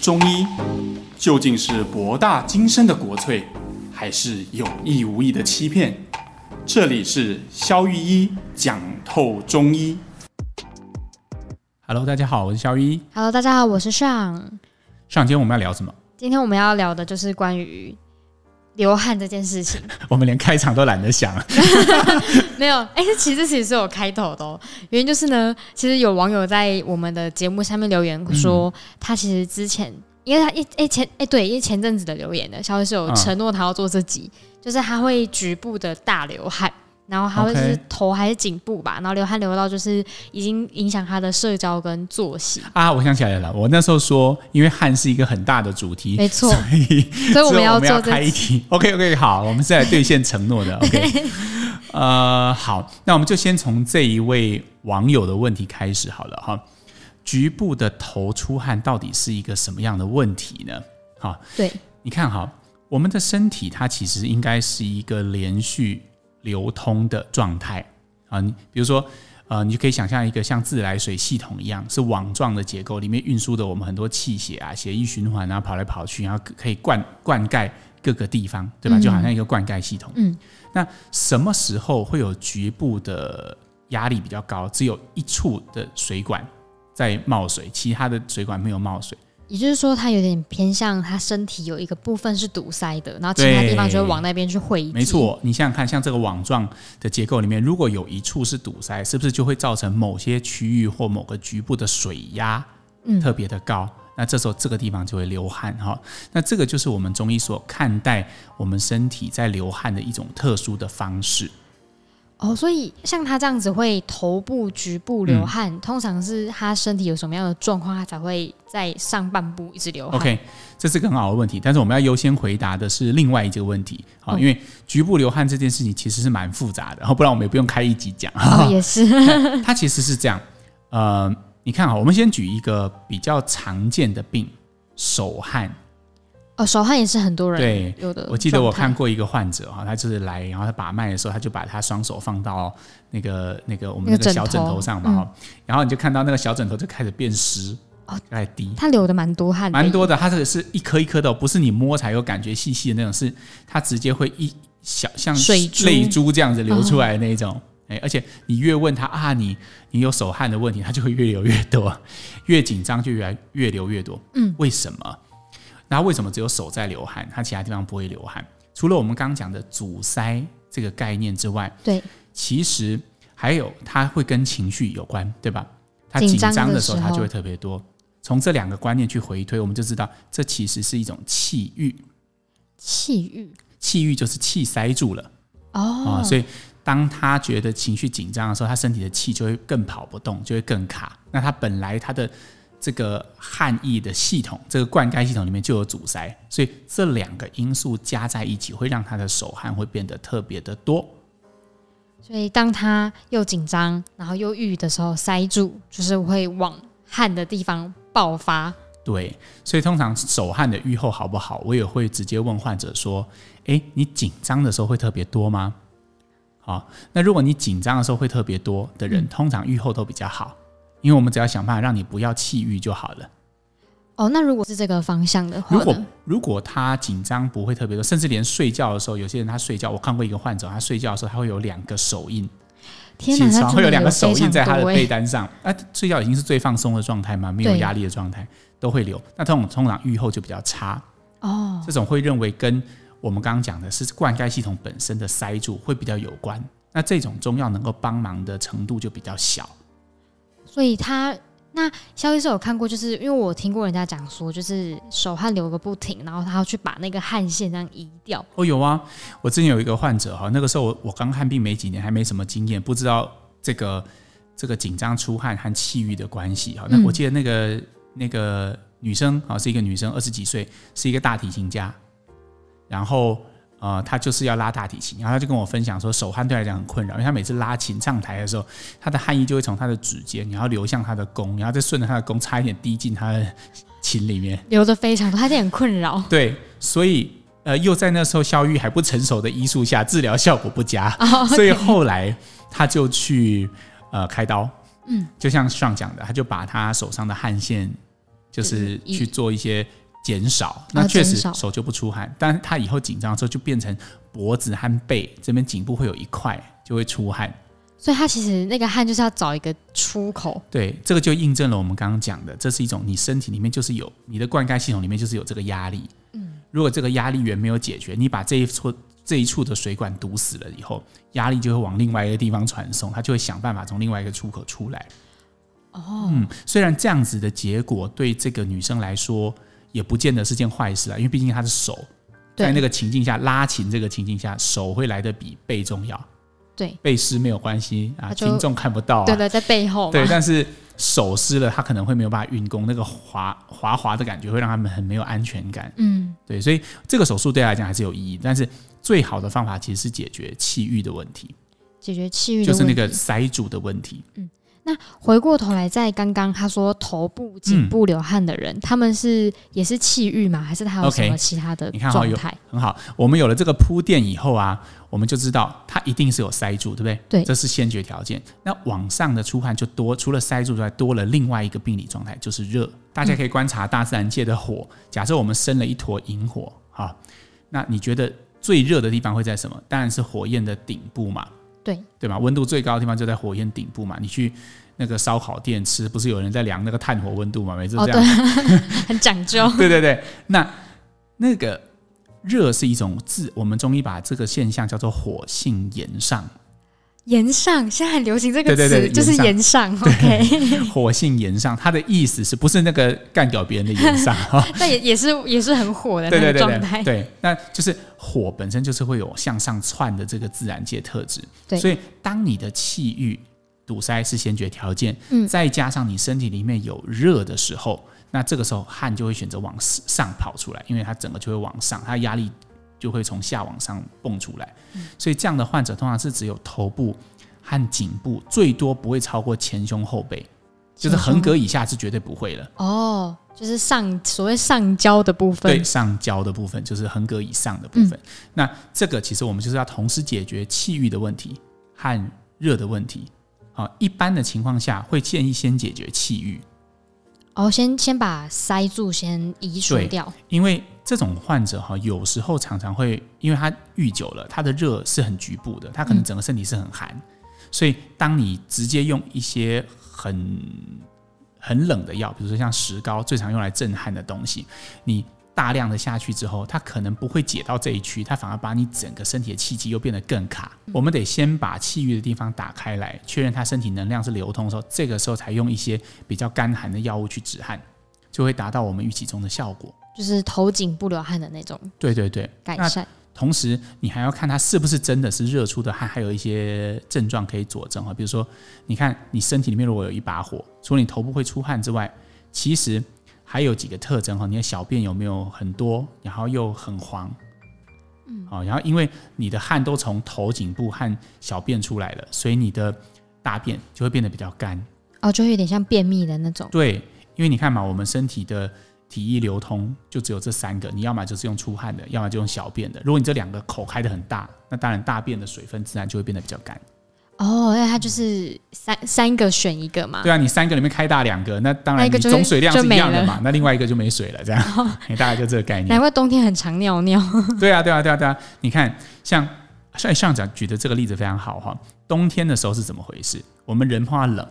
中医究竟是博大精深的国粹，还是有意无意的欺骗？这里是萧御医讲透中医。Hello， 大家好，我是萧御医。Hello， 大家好，我是尚。今天我们要聊什么？今天我们要聊的就是关于流汗这件事情。我们连开场都懒得想。没有，其实是有开头的哦。原因就是呢，其实有网友在我们的节目下面留言说，他其实之前，因为前阵子的留言呢，萧医师有承诺他要做这集，就是他会局部的大流汗。然后他会是头还是颈部吧，然后流汗流到就是已经影响他的社交跟作息啊！我想起来了，我那时候说，因为汗是一个很大的主题，没错，所以我们要做这集。OK， 好，我们是来兑现承诺的。OK， 好，那我们就先从这一位网友的问题开始好了哈。局部的头出汗到底是一个什么样的问题呢？好，对，你看哈，我们的身体它其实应该是一个连续流通的状态啊，比如说你就可以想象一个像自来水系统一样，是网状的结构，里面运输的我们很多气血啊、血液循环啊，跑来跑去，然后可以灌溉各个地方，对吧？就好像一个灌溉系统。那什么时候会有局部的压力比较高，只有一处的水管在冒水，其他的水管没有冒水？也就是说，它有点偏向它身体有一个部分是堵塞的，然后其他地方就会往那边去汇集。没错，你想想看，像这个网状的结构里面，如果有一处是堵塞，是不是就会造成某些区域或某个局部的水压特别的高？那这时候这个地方就会流汗哈。那这个就是我们中医所看待我们身体在流汗的一种特殊的方式。哦，所以像他这样子会头部局部流汗，通常是他身体有什么样的状况，他才会在上半部一直流汗。OK， 这是个很好的问题，但是我们要优先回答的是另外一个问题，因为局部流汗这件事情其实是蛮复杂的，不然我们也不用开一集讲。也是，它其实是这样。你看，我们先举一个比较常见的病——手汗。手汗也是很多人有的。对，我记得我看过一个患者，他就是来，然后他把脉的时候，他就把他双手放到那个我们那个小枕头上嘛，然后你就看到那个小枕头就开始变湿，开始滴。他流的蛮多汗的，蛮多的。他这个是一颗一颗的，不是你摸才有感觉细细的那种，是它直接会一小像泪珠这样子流出来的那种。而且你越问他啊，你有手汗的问题，他就会越流越多，越紧张就越流越多。为什么？那为什么只有手在流汗，它其他地方不会流汗？除了我们刚刚讲的阻塞这个概念之外，对，其实还有它会跟情绪有关，对吧？它紧张的时候它就会特别多。从这两个观念去回推，我们就知道这其实是一种气郁。气郁，气郁就是气塞住了。所以当他觉得情绪紧张的时候，他身体的气就会更跑不动，就会更卡。那他本来他的这个汗液的系统，这个灌溉系统里面就有阻塞，所以这两个因素加在一起，会让他的手汗会变得特别的多。所以当他又紧张，然后又郁的时候，塞住就是会往汗的地方爆发。对，所以通常手汗的预后好不好，我也会直接问患者说：“你紧张的时候会特别多吗？”好，那如果你紧张的时候会特别多的人，通常预后都比较好。因为我们只要想办法让你不要气郁就好了。那如果是这个方向的话呢？如果他紧张不会特别多，甚至连睡觉的时候，有些人他睡觉，我看过一个患者，他睡觉的时候他会有两个手印，天哪，起床会有两个手印在他的被单上。睡觉已经是最放松的状态嘛，没有压力的状态都会流，那通常预后就比较差。这种会认为跟我们刚刚讲的是灌溉系统本身的塞住会比较有关，那这种中药能够帮忙的程度就比较小。所以那萧医师有看过，就是因为我听过人家讲说，就是手汗流个不停，然后他要去把那个汗腺这样移掉。有啊，我之前有一个患者，那个时候我刚看病没几年，还没什么经验，不知道这个紧张出汗和气郁的关系。那我记得那个女生是一个女生，20几岁，是一个大提琴家，然后他就是要拉大提琴，然后他就跟我分享说，手汗对他来讲很困扰，因为他每次拉琴上台的时候，他的汗液就会从他的指尖，然后流向他的弓，然后再顺着他的弓差一点滴进他的琴里面，流得非常多，他就很困扰。对，所以又在那时候萧御还不成熟的医术下，治疗效果不佳，所以后来他就去开刀。就像上讲的，他就把他手上的汗腺就是去做一些减少，那确实手就不出汗，但是他以后紧张的时候就变成脖子和背这边颈部会有一块就会出汗，所以他其实那个汗就是要找一个出口。对，这个就印证了我们刚刚讲的，这是一种你身体里面就是有你的灌溉系统里面就是有这个压力，如果这个压力源没有解决，你把这一处的水管堵死了以后，压力就会往另外一个地方传送，它就会想办法从另外一个出口出来。虽然这样子的结果对这个女生来说也不见得是件坏事啦，因为毕竟她的手在那个情境下拉琴，这个情境下手会来得比背重要。对，背湿没有关系啊，听众看不到啊，对对，在背后嘛。对，但是手湿了，他可能会没有办法运功，那个滑滑的感觉会让他们很没有安全感。对，所以这个手术对他来讲还是有意义，但是最好的方法其实是解决气郁的问题，解决气郁的问题就是那个塞住的问题。那回过头来，在刚刚他说头部、颈部流汗的人，他们是也是气郁吗？还是他有什么其他的状态？你看很好，我们有了这个铺垫以后啊，我们就知道他一定是有塞住，对不对？对，这是先决条件。那往上的出汗就多，除了塞住之外，多了另外一个病理状态，就是热。大家可以观察大自然界的火，假设我们生了一坨萤火啊，那你觉得最热的地方会在什么？当然是火焰的顶部嘛。对嘛，温度最高的地方就在火焰顶部嘛。你去那个烧烤店吃，不是有人在量那个炭火温度嘛？每次这样，很讲究。对，那个热是一种我们中医把这个现象叫做火性炎上。炎上现在很流行这个词，对，就是炎上。OK， 火性炎上，它的意思是不是那个干掉别人的炎上？但也是很火的那个状态。对，那就是火本身就是会有向上窜的这个自然界特质。所以当你的气郁堵塞是先决条件，再加上你身体里面有热的时候，那这个时候汗就会选择往上跑出来，因为它整个就会往上，它压力就会从下往上蹦出来，所以这样的患者通常是只有头部和颈部，最多不会超过前胸后背，就是横膈以下是绝对不会了。就是所谓上焦的部分。对，上焦的部分就是横膈以上的部分。那这个其实我们就是要同时解决气郁的问题和热的问题。一般的情况下会建议先解决气郁。先把塞住先移除掉，因为这种患者有时候常常会，因为他郁久了，他的热是很局部的，他可能整个身体是很寒，所以当你直接用一些很冷的药，比如说像石膏最常用来镇汗的东西，你大量的下去之后，它可能不会解到这一区，它反而把你整个身体的气机又变得更卡。我们得先把气郁的地方打开来，确认它身体能量是流通的时候，这个时候才用一些比较干寒的药物去止汗，就会达到我们预期中的效果，就是头颈不流汗的那种。对，改善。同时你还要看它是不是真的是热出的汗，还有一些症状可以佐证。比如说你看你身体里面如果有一把火，除了你头部会出汗之外，其实还有几个特征，你的小便有没有很多，然后又很黄，然后因为你的汗都从头颈部和小便出来了，所以你的大便就会变得比较干，就会有点像便秘的那种。对，因为你看嘛，我们身体的体液流通就只有这三个，你要么就是用出汗的，要么就用小便的。如果你这两个口开得很大，那当然大便的水分自然就会变得比较干。那它就是三个选一个嘛。对啊，你三个里面开大两个，那当然你总水量是一样的嘛，那另外一个就没水了，这样大概就这个概念。难怪冬天很常尿尿。对啊，你看像上讲举的这个例子非常好哈。冬天的时候是怎么回事？我们人怕冷，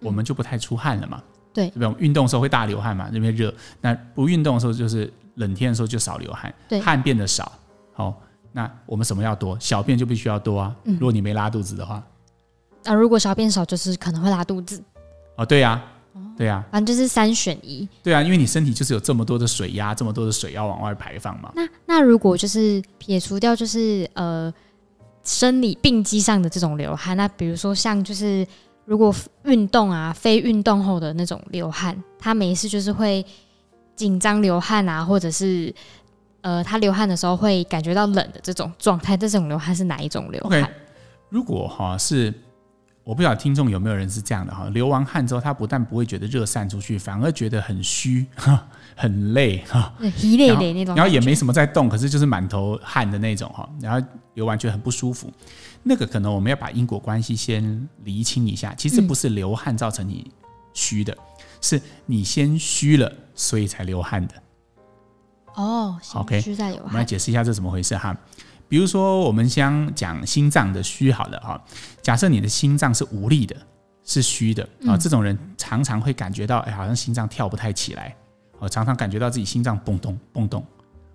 我们就不太出汗了嘛。对，我们运动的时候会大流汗嘛，那边热。那不运动的时候就是冷天的时候就少流汗，汗变得少。那我们什么要多？小便就必须要多啊。如果你没拉肚子的话。如果小便少就是可能会拉肚子。对啊，反正就是3选1。对啊，因为你身体就是有这么多的水压，这么多的水要往外排放嘛。那如果就是撇除掉就是生理病机上的这种流汗，那比如说像就是如果运动啊，非运动后的那种流汗，他每一次就是会紧张流汗啊，或者是他流汗的时候会感觉到冷的这种状态，这种流汗是哪一种流汗？ Okay， 如果是我不晓得听众有没有人是这样的，流完汗之后他不但不会觉得热散出去，反而觉得很虚很累，然后也没什么在动，可是就是满头汗的那种，然后流完觉得很不舒服。那个可能我们要把因果关系先厘清一下，其实不是流汗造成你虚的，是你先虚了所以才流汗的。哦，先虚再流汗。Okay, 我们来解释一下这怎么回事哈。比如说我们先讲心脏的虚好了，假设你的心脏是无力的，是虚的，这种人常常会感觉到好像心脏跳不太起来，常常感觉到自己心脏蹦动蹦动。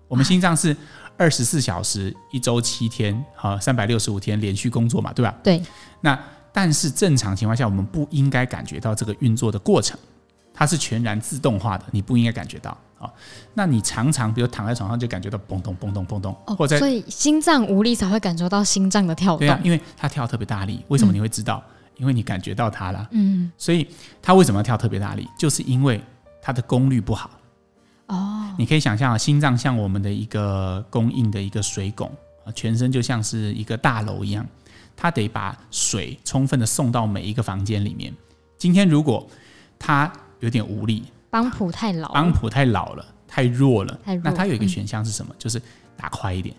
我们心脏是24小时一周7天365天连续工作嘛，对吧？对。那但是正常情况下我们不应该感觉到这个运作的过程，它是全然自动化的，你不应该感觉到。那你常常比如躺在床上就感觉到蹦动蹦动蹦动，或者所以心脏无力才会感觉到心脏的跳动。对啊，因为它跳特别大力。为什么你会知道？因为你感觉到它了。所以它为什么要跳特别大力？就是因为它的功率不好。你可以想象，心脏像我们的一个供应的一个水拱，全身就像是一个大楼一样，它得把水充分的送到每一个房间里面。今天如果它有点无力，帮浦太老了，太弱了，那它有一个选项是什么？就是打快一点，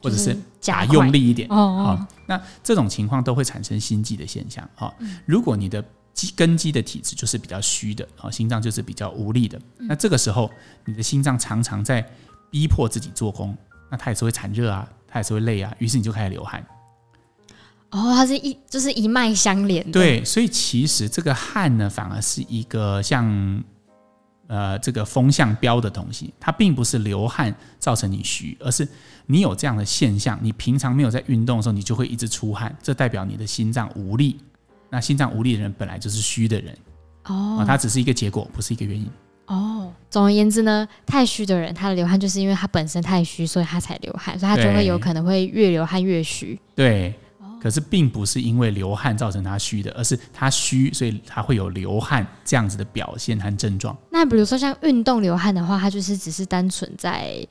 或者是打用力一点。那这种情况都会产生心悸的现象。如果你的根基的体质就是比较虚的，心脏就是比较无力的，那这个时候你的心脏常常在逼迫自己做工，那它也是会产热啊，它也是会累啊，于是你就开始流汗。它是就是一脉相连的。对，所以其实这个汗呢，反而是一个像这个风向标的东西，它并不是流汗造成你虚，而是你有这样的现象，你平常没有在运动的时候你就会一直出汗，这代表你的心脏无力。那心脏无力的人本来就是虚的人。它只是一个结果，不是一个原因。总而言之呢，太虚的人他的流汗就是因为他本身太虚，所以他才流汗，所以他就会有可能会越流汗越虚。对，可是并不是因为流汗造成他虚的，而是他虚所以他会有流汗这样子的表现和症状。那比如说像运动流汗的话，他就是只是单纯在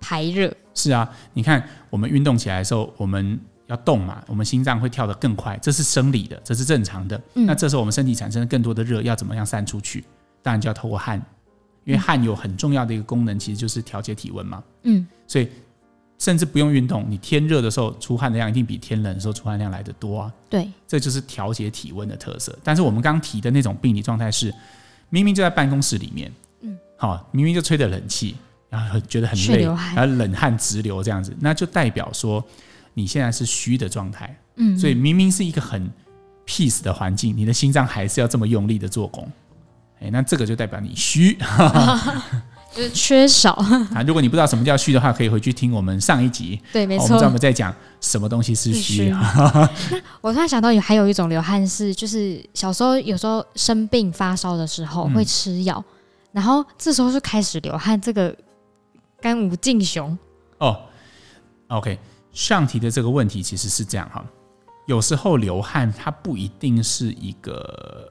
排热。是啊，你看我们运动起来的时候我们要动嘛，我们心脏会跳得更快，这是生理的，这是正常的。那这时候我们身体产生更多的热要怎么样散出去？当然就要透过汗，因为汗有很重要的一个功能其实就是调节体温嘛。所以甚至不用运动，你天热的时候出汗的量一定比天冷的时候出汗量来得多啊。对，这就是调节体温的特色。但是我们刚提的那种病理状态是明明就在办公室里面，明明就吹着冷气，然后觉得很累，然后冷汗直流这样子，那就代表说你现在是虚的状态。所以明明是一个很 peace 的环境，你的心脏还是要这么用力的做工，那这个就代表你虚。就是缺少，如果你不知道什么叫虚的话，可以回去听我们上一集。对，没错，我们专门在讲什么东西是虚。那我突然想到还有一种流汗是就是小时候有时候生病发烧的时候会吃药，然后这时候就开始流汗，这个甘武敬雄。OK， 上提的这个问题其实是这样哈，有时候流汗它不一定是一个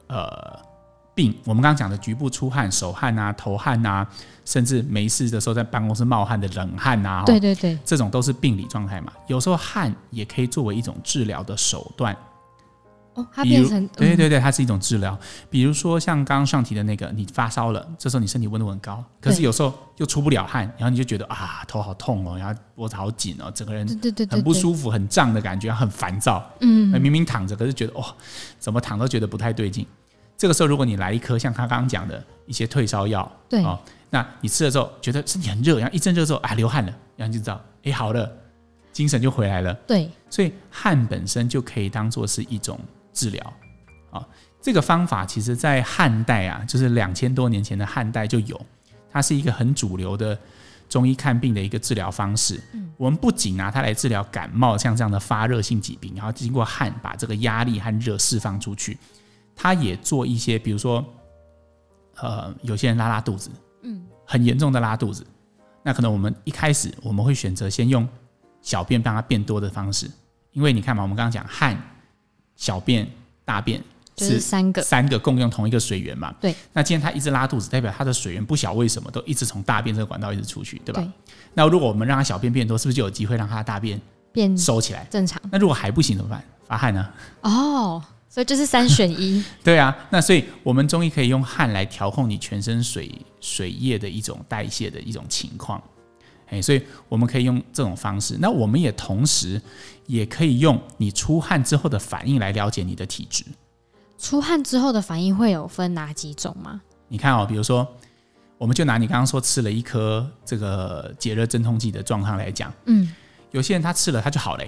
病，我们刚刚讲的局部出汗、手汗啊、头汗啊，甚至没事的时候在办公室冒汗的冷汗啊，对对对，这种都是病理状态嘛。有时候汗也可以作为一种治疗的手段。它变成对对对，它是一种治疗。比如说像刚刚上提的那个，你发烧了，这时候你身体温度很高，可是有时候又出不了汗，然后你就觉得头好痛然后脖子好紧整个人很不舒服，很胀的感觉，很烦躁。明明躺着，可是觉得怎么躺都觉得不太对劲。这个时候如果你来一颗像他刚刚讲的一些退烧药，对，那你吃了之后觉得身体很热，然后一阵热之后流汗了，然后就知道好了，精神就回来了。对，所以汗本身就可以当作是一种治疗。这个方法其实在汉代就是2000多年前的汉代就有，它是一个很主流的中医看病的一个治疗方式。我们不仅拿它来治疗感冒像这样的发热性疾病，然后经过汗把这个压力和热释放出去，他也做一些比如说有些人拉肚子，很严重的拉肚子，那可能我们一开始我们会选择先用小便让它变多的方式，因为你看嘛，我们刚刚讲汗、小便、大便是三个共用同一个水源嘛。对，那今天他一直拉肚子，代表他的水源不晓为什么都一直从大便这个管道一直出去，对吧？对，那如果我们让他小便变多，是不是就有机会让他的大便收起来正常？那如果还不行怎么办？发汗呢？所以就是3选1。对啊，那所以我们中医可以用汗来调控你全身水液的一种代谢的一种情况，所以我们可以用这种方式。那我们也同时也可以用你出汗之后的反应来了解你的体质。出汗之后的反应会有分哪几种吗？你看哦，比如说我们就拿你刚刚说吃了一颗这个解热镇痛剂的状况来讲，有些人他吃了他就好了，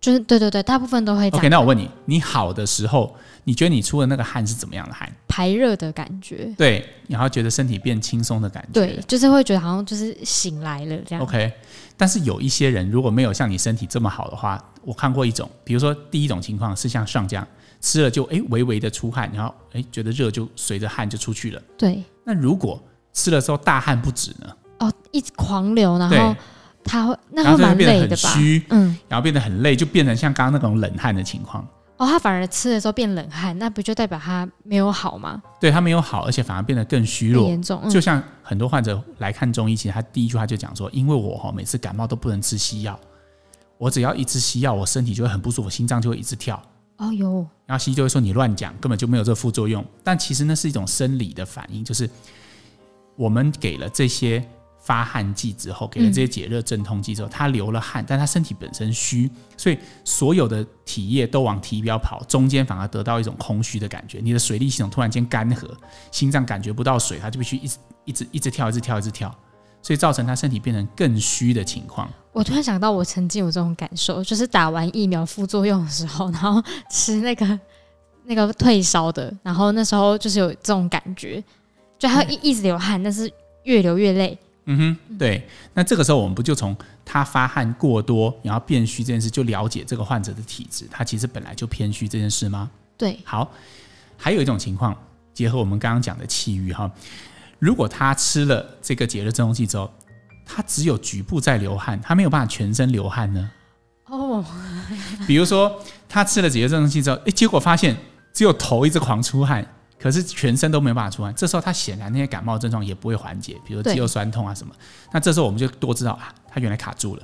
就是对对对，大部分都会这样。OK， 那我问你，你好的时候，你觉得你出的那个汗是怎么样的汗？排热的感觉。对，然后觉得身体变轻松的感觉。对，就是会觉得好像就是醒来了这样。OK， 但是有一些人如果没有像你身体这么好的话，我看过一种，比如说第一种情况是像上这样吃了就微微的出汗，然后觉得热就随着汗就出去了。对。那如果吃了之后大汗不止呢？哦，一直狂流，然后。他会，那会蛮累的吧？然后变得很累，就变成像刚刚那种冷汗的情况。哦，他反而吃的时候变冷汗，那不就代表他没有好吗？对，他没有好，而且反而变得更虚弱，严重。就像很多患者来看中医，其实他第一句话就讲说，因为我每次感冒都不能吃西药，我只要一吃西药，我身体就会很不舒服，心脏就会一直跳。哦哟，然后西医就会说你乱讲，根本就没有这副作用。但其实那是一种生理的反应，就是我们给了这些。发汗剂之后，给了这些解热镇痛剂之后，他流了汗，但他身体本身虚，所以所有的体液都往体表跑，中间反而得到一种空虚的感觉。你的水利系统突然间干涸，心脏感觉不到水，他就必须一直跳，所以造成他身体变成更虚的情况。我突然想到，我曾经有这种感受，就是打完疫苗副作用的时候，然后吃那个退烧的，然后那时候就是有这种感觉，就他一直流汗，但是越流越累。对，那这个时候我们不就从他发汗过多然后变虚这件事就了解这个患者的体质，他其实本来就偏虚这件事吗？对。好，还有一种情况，结合我们刚刚讲的气郁，如果他吃了这个解热镇痛剂之后，他只有局部在流汗，他没有办法全身流汗呢。哦，比如说他吃了解热镇痛剂之后，结果发现只有头一直狂出汗，可是全身都没有办法出汗，这时候他显然那些感冒症状也不会缓解，比如肌肉酸痛啊什么。那这时候我们就多知道啊，他原来卡住了，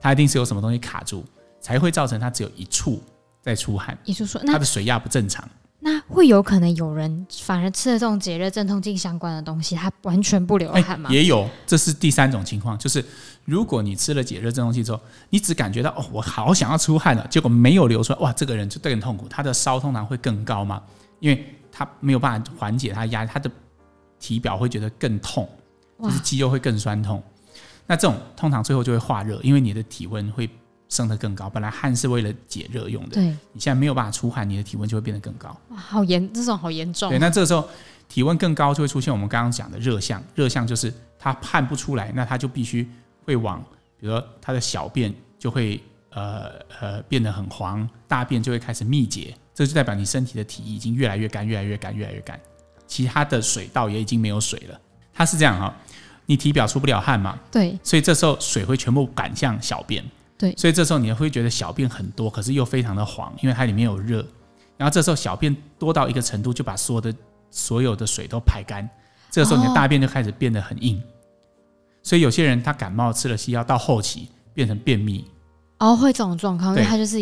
他一定是有什么东西卡住，才会造成他只有一处在出汗，也就是说他的水压不正常。那会有可能有人反而吃了这种解热镇痛剂相关的东西，他完全不流汗吗？也有，这是第三种情况，就是如果你吃了解热镇痛剂之后，你只感觉到我好想要出汗了，结果没有流出来，哇，这个人就更痛苦，他的烧通常会更高嘛，因为。他没有办法缓解他的压力，他的体表会觉得更痛，就是肌肉会更酸痛。那这种通常最后就会化热，因为你的体温会升得更高。本来汗是为了解热用的，你现在没有办法出汗，你的体温就会变得更高。哇，这种好严重。对，那这时候体温更高就会出现我们刚刚讲的热象，热象就是他汗不出来，那他就必须会往，比如说他的小便就会变得很黄，大便就会开始密结。这就代表你身体的体液已经越来越干越来越干越来越干，其他的水道也已经没有水了。它是这样，你体表出不了汗嘛，对，所以这时候水会全部赶向小便，对，所以这时候你会觉得小便很多，可是又非常的黄，因为它里面有热，然后这时候小便多到一个程度，就把所有的水都排干，这时候你的大便就开始变得很硬。所以有些人他感冒吃了西药到后期变成便秘，会这种状况，因为他就是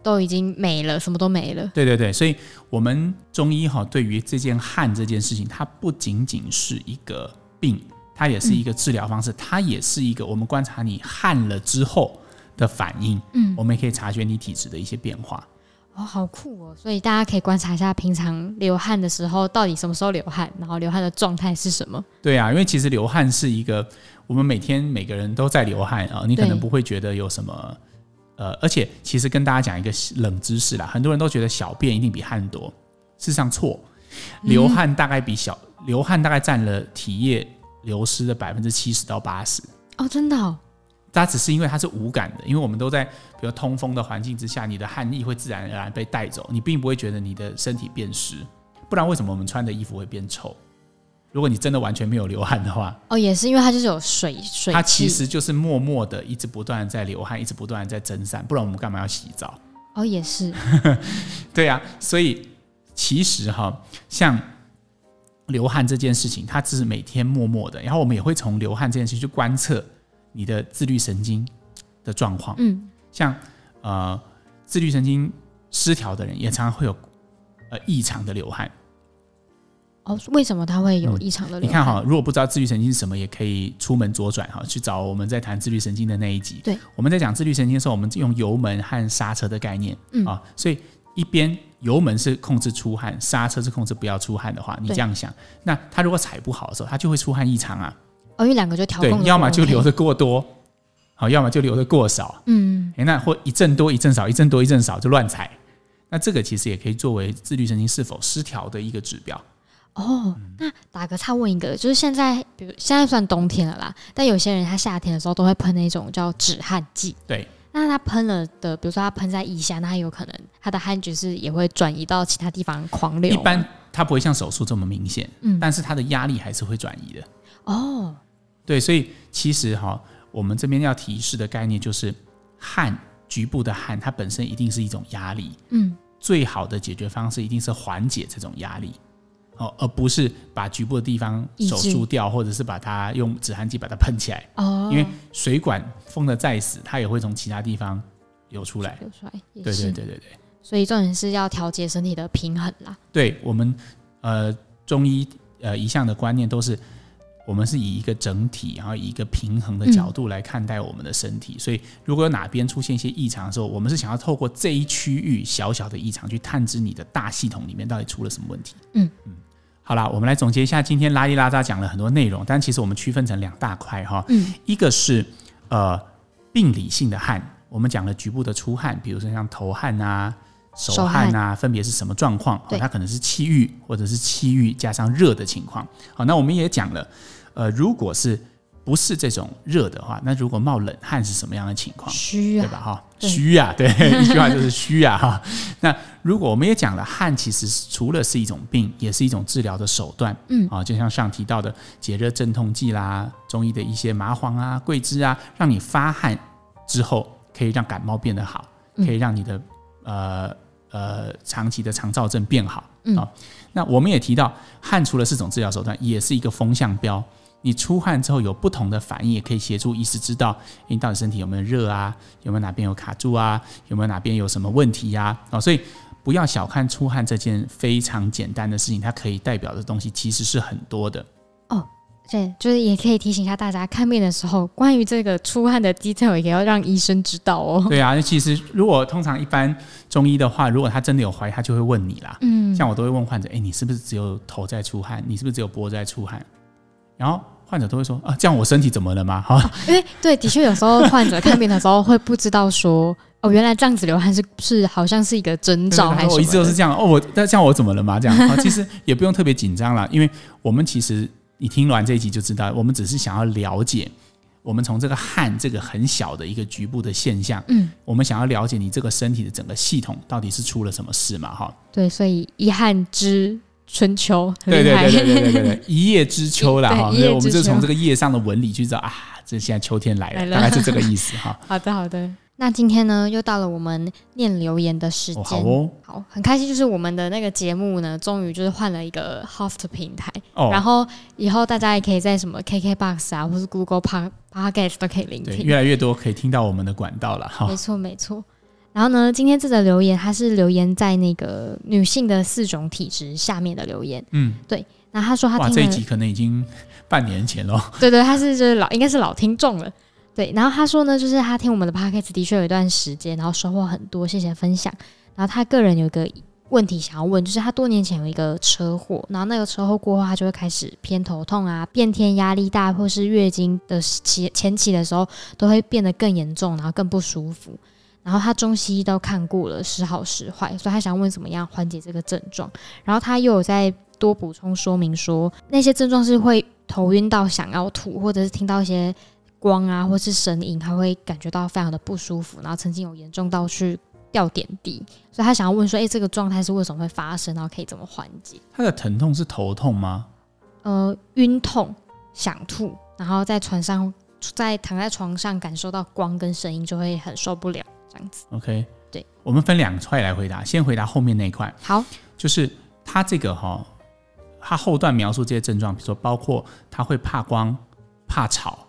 都已经没了，什么都没了。对对对，所以我们中医对于这件汗这件事情，它不仅仅是一个病，它也是一个治疗方式，它也是一个我们观察你汗了之后的反应，我们也可以察觉你体质的一些变化。好酷哦！所以大家可以观察一下，平常流汗的时候到底什么时候流汗，然后流汗的状态是什么？对啊，因为其实流汗是一个我们每天每个人都在流汗啊，你可能不会觉得有什么。而且其实跟大家讲一个冷知识啦，很多人都觉得小便一定比汗多，事实上错，流汗大概占了体液流失的 70%到80%。 真的它只是因为它是无感的，因为我们都在比如通风的环境之下，你的汗液会自然而然被带走，你并不会觉得你的身体变湿，不然为什么我们穿的衣服会变臭？如果你真的完全没有流汗的话，也是因为它就是有水气，它其实就是默默的一直不断的在流汗，一直不断的在蒸散，不然我们干嘛要洗澡？也是对啊，所以其实像流汗这件事情，它只是每天默默的，然后我们也会从流汗这件事情去观测你的自律神经的状况。像自律神经失调的人也常常会有异常的流汗。为什么他会有异常的流汗？你看如果不知道自律神经是什么，也可以出门左转去找我们在谈自律神经的那一集。对，我们在讲自律神经的时候，我们用油门和刹车的概念，所以一边油门是控制出汗，刹车是控制不要出汗的话，你这样想，那他如果踩不好的时候，他就会出汗异常啊。哦，因为两个就调控，对，要么就流得过多，好，要么就流得过少。嗯，那或一阵多一阵少，一阵多一阵少就乱踩。那这个其实也可以作为自律神经是否失调的一个指标。哦，那打个岔问一个，就是现在，比如现在算冬天了啦，但有些人他夏天的时候都会喷那种叫止汗剂。对。那他喷了的，比如说他喷在腋下，那他有可能他的汗就是也会转移到其他地方狂流。一般他不会像手术这么明显，但是他的压力还是会转移的。哦，对，所以其实哈，我们这边要提示的概念就是汗。局部的汗它本身一定是一种压力，最好的解决方式一定是缓解这种压力，而不是把局部的地方手术掉，或者是把它用止汗剂把它喷起来，因为水管封得再死，它也会从其他地方流出来，对对对对对，所以重点是要调节身体的平衡啦。对，我们中医一向的观念都是我们是以一个整体，然后以一个平衡的角度来看待我们的身体，所以如果有哪边出现一些异常的时候，我们是想要透过这一区域小小的异常去探知你的大系统里面到底出了什么问题。好啦，我们来总结一下，今天拉里拉扎讲了很多内容，但其实我们区分成两大块哈，一个是病理性的汗，我们讲了局部的出汗，比如说像头汗啊、手汗啊，分别是什么状况，它可能是气郁或者是气郁加上热的情况。好，那我们也讲了如果是不是这种热的话，那如果冒冷汗是什么样的情况？虚啊，对吧？哈，虚啊，对，一句话就是虚啊，哈。那如果我们也讲了，汗其实除了是一种病，也是一种治疗的手段，就像上提到的解热镇痛剂啦，中医的一些麻黄啊、桂枝啊，让你发汗之后可以让感冒变得好，可以让你的长期的肠燥症变好。那我们也提到，汗除了是种治疗手段，也是一个风向标。你出汗之后有不同的反应，也可以协助医师知道你到底身体有没有热啊，有没有哪边有卡住啊，有没有哪边有什么问题啊，所以不要小看出汗这件非常简单的事情，它可以代表的东西其实是很多的。哦，对，就是也可以提醒一下大家，看病的时候关于这个出汗的 detail 也要让医生知道哦。对啊，其实如果通常一般中医的话，如果他真的有怀疑，他就会问你啦。像我都会问患者，你是不是只有头在出汗？你是不是只有脖子在出汗？然后患者都会说啊，这样我身体怎么了吗？因为对，的确有时候患者看病的时候会不知道说哦，原来这样子流汗是好像是一个征兆还是什么的。我一直都是这样哦，那这样我怎么了吗？这样其实也不用特别紧张啦，因为我们其实你听完这一集就知道，我们只是想要了解，我们从这个汗这个很小的一个局部的现象，我们想要了解你这个身体的整个系统到底是出了什么事嘛？对，所以一汗之春秋，对对对对对对对，一叶知秋啦，哈，我们就从这个叶上的纹理去知道啊，这现在秋天来了，大概是这个意思哈。好的好的，那今天呢又到了我们念留言的时间，好，很开心，就是我们的那个节目呢，终于就是换了一个 host 平台，然后以后大家也可以在什么 KKBOX 啊，或是 Google Podcast 都可以聆听，越来越多可以听到我们的管道了，没错没错。然后呢，今天这个留言他是留言在那个女性的四种体质下面的留言，对。然后他说他听了，哇，这一集可能已经半年前了，对对，他是就是应该是老听众了，对。然后他说呢，就是他听我们的 podcast 的确有一段时间，然后收获很多，谢谢分享。然后他个人有一个问题想要问，就是他多年前有一个车祸，然后那个车祸过后，他就会开始偏头痛啊、变天、压力大，或是月经的前期的时候都会变得更严重，然后更不舒服。然后他中西医都看过了，时好时坏，所以他想问怎么样缓解这个症状。然后他又有再多补充说明说，那些症状是会头晕到想要吐，或者是听到一些光啊或是声音，他会感觉到非常的不舒服，然后曾经有严重到去掉点滴，所以他想要问说，这个状态是为什么会发生，然后可以怎么缓解？他的疼痛是头痛吗？晕痛、想吐，然后躺在床上感受到光跟声音就会很受不了。OK， 对，我们分两块来回答，先回答后面那一块。好，就是他这个他后段描述这些症状，比如说包括他会怕光、怕吵，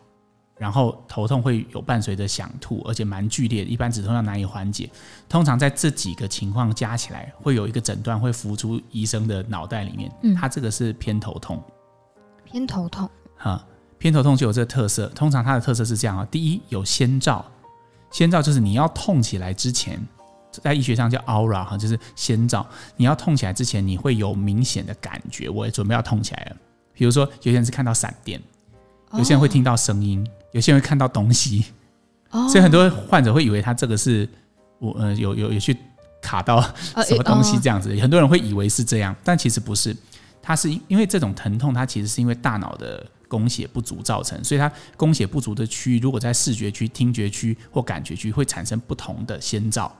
然后头痛会有伴随着想吐，而且蛮剧烈的，一般止痛药难以缓解。通常在这几个情况加起来，会有一个诊断会浮出医生的脑袋里面。他这个是偏头痛，偏头痛，偏头痛就有这个特色。通常它的特色是这样，第一有先兆。先兆就是你要痛起来之前，在医学上叫 aura 哈，就是先兆。你要痛起来之前，你会有明显的感觉，我也准备要痛起来了。比如说，有些人是看到闪电，有些人会听到声音，有些人会看到东西，所以很多患者会以为他这个是我有去卡到什么东西这样子，很多人会以为是这样，但其实不是。它是因为这种疼痛，它其实是因为大脑的供血不足造成，所以它供血不足的区域，如果在视觉区、听觉区或感觉区，会产生不同的先兆。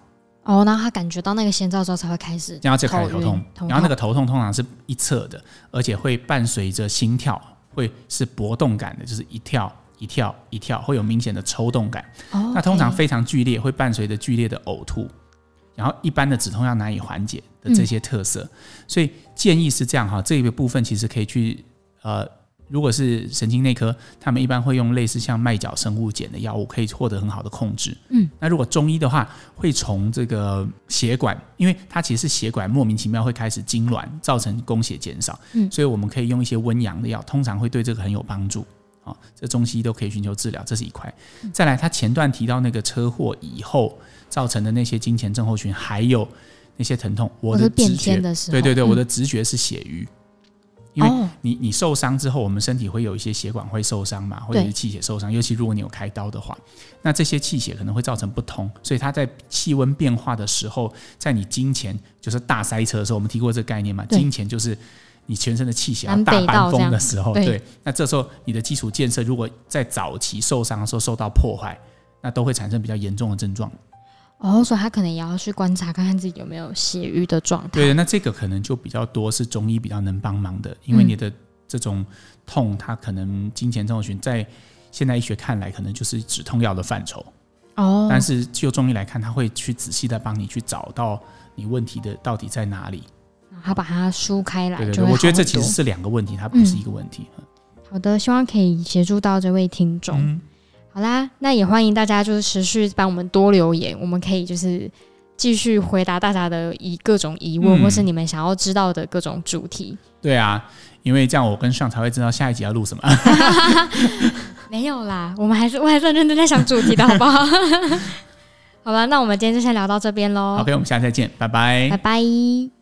哦，然后他感觉到那个先兆之后才会开始，然后就开始头痛，然后那个头痛通常是一侧的，而且会伴随着心跳，会是搏动感的，就是一跳一跳一跳，会有明显的抽动感。哦，那通常非常剧烈，会伴随着剧烈的呕吐。然后一般的止痛药难以缓解的这些特色，所以建议是这样，这一个部分其实可以去如果是神经内科，他们一般会用类似像麦角生物碱的药物，可以获得很好的控制。那如果中医的话，会从这个血管，因为它其实是血管莫名其妙会开始痉挛，造成供血减少，所以我们可以用一些温阳的药，通常会对这个很有帮助。这中西医都可以寻求治疗，这是一块。再来，他前段提到那个车祸以后造成的那些经前症候群，还有那些疼痛，我的直觉，对对对，我的直觉是血瘀，因为 你受伤之后，我们身体会有一些血管会受伤嘛，或者是气血受伤，尤其如果你有开刀的话，那这些气血可能会造成不通，所以它在气温变化的时候，在你经前就是大塞车的时候，我们提过这个概念嘛，经前就是你全身的气血要大搬风的时候，对，那这时候你的基础建设如果在早期受伤的时候受到破坏，那都会产生比较严重的症状。哦，所以他可能也要去观察看看自己有没有血瘀的状态。对，那这个可能就比较多是中医比较能帮忙的，因为你的这种痛，它可能经前症候群在现代医学看来可能就是止痛药的范畴。哦，但是就中医来看，他会去仔细的帮你去找到你问题的到底在哪里，他把它梳开来，对对对，就会好很多。我觉得这其实是两个问题，它不是一个问题。好的，希望可以协助到这位听众。好啦，那也欢迎大家就是持续帮我们多留言，我们可以就是继续回答大家的各种疑问，或是你们想要知道的各种主题。对啊，因为这样我跟上才会知道下一集要录什么。没有啦，我还是认真在想主题的好不好？好吧，那我们今天就先聊到这边咯。OK， 我们下次再见，拜拜，拜拜。